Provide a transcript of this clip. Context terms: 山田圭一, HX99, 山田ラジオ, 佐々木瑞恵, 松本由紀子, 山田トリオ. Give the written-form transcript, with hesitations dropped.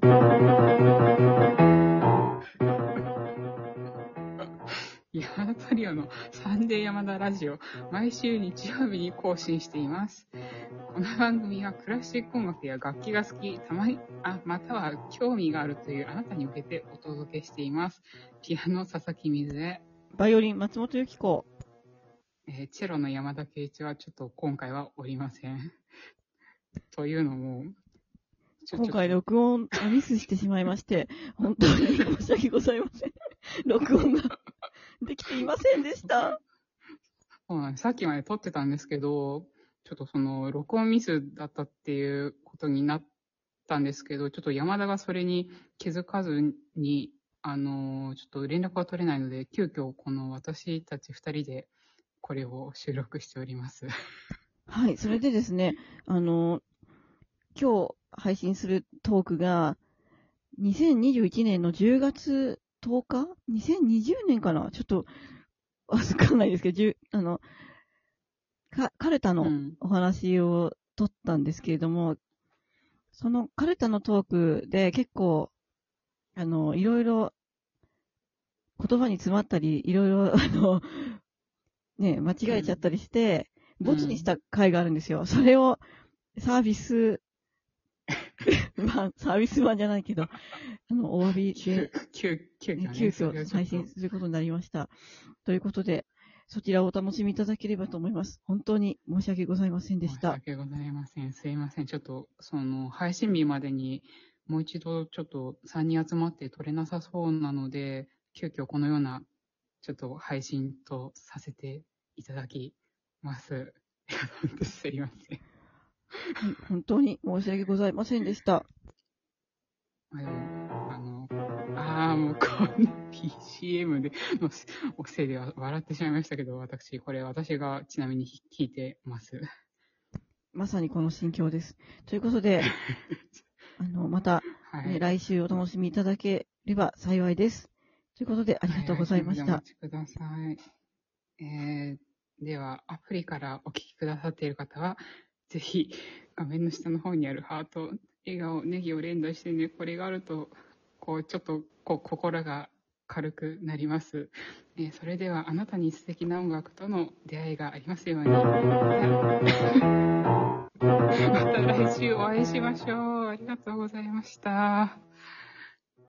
山田トリオのサンデー山田ラジオ、毎週日曜日に更新しています。この番組はクラシック音楽や楽器が好き、または興味があるというあなたに向けてお届けしています。ピアノ佐々木瑞恵、バイオリン松本由紀子、チェロの山田圭一はちょっと今回はおりませんというのも今回録音をミスしてしまいまして本当に申し訳ございません録音ができていませんでしたそうなんです。さっきまで撮ってたんですけど、ちょっとその録音ミスだったっていうことになったんですけど、ちょっと山田がそれに気づかずにちょっと連絡が取れないので、急遽この私たち2人でこれを収録しておりますはい、それでですね、今日配信するトークが2021年の10月10日 ?2020 年かな、ちょっとわかんないですけど、カルタのお話を撮ったんですけれども、そのカルタのトークで結構いろいろ言葉に詰まったり、いろいろ間違えちゃったりして、ボツにした回があるんですよ。それをサービス版じゃないけど、お詫びで、急遽配信することになりました。ということで、そちらをお楽しみいただければと思います。本当に申し訳ございませんでした。申し訳ございません。すいません。ちょっと、配信日までに、もう一度ちょっと3人集まって撮れなさそうなので、急遽このような、ちょっと配信とさせていただきます。すいません。本当に申し訳ございませんでした。もうこの PCM でのおせいで笑ってしまいましたけど、私がちなみに聞いてます。まさにこの心境です。ということで、また、はい、来週お楽しみいただければ幸いです。ということで、ありがとうございました。はい、お待ちください。では、アプリからお聞きくださっている方は、ぜひ画面の下の方にあるハート、笑顔、ネギを連打してね。これがあるとちょっと心が軽くなります、それではあなたに素敵な音楽との出会いがありますようにまた来週お会いしましょう。ありがとうございました。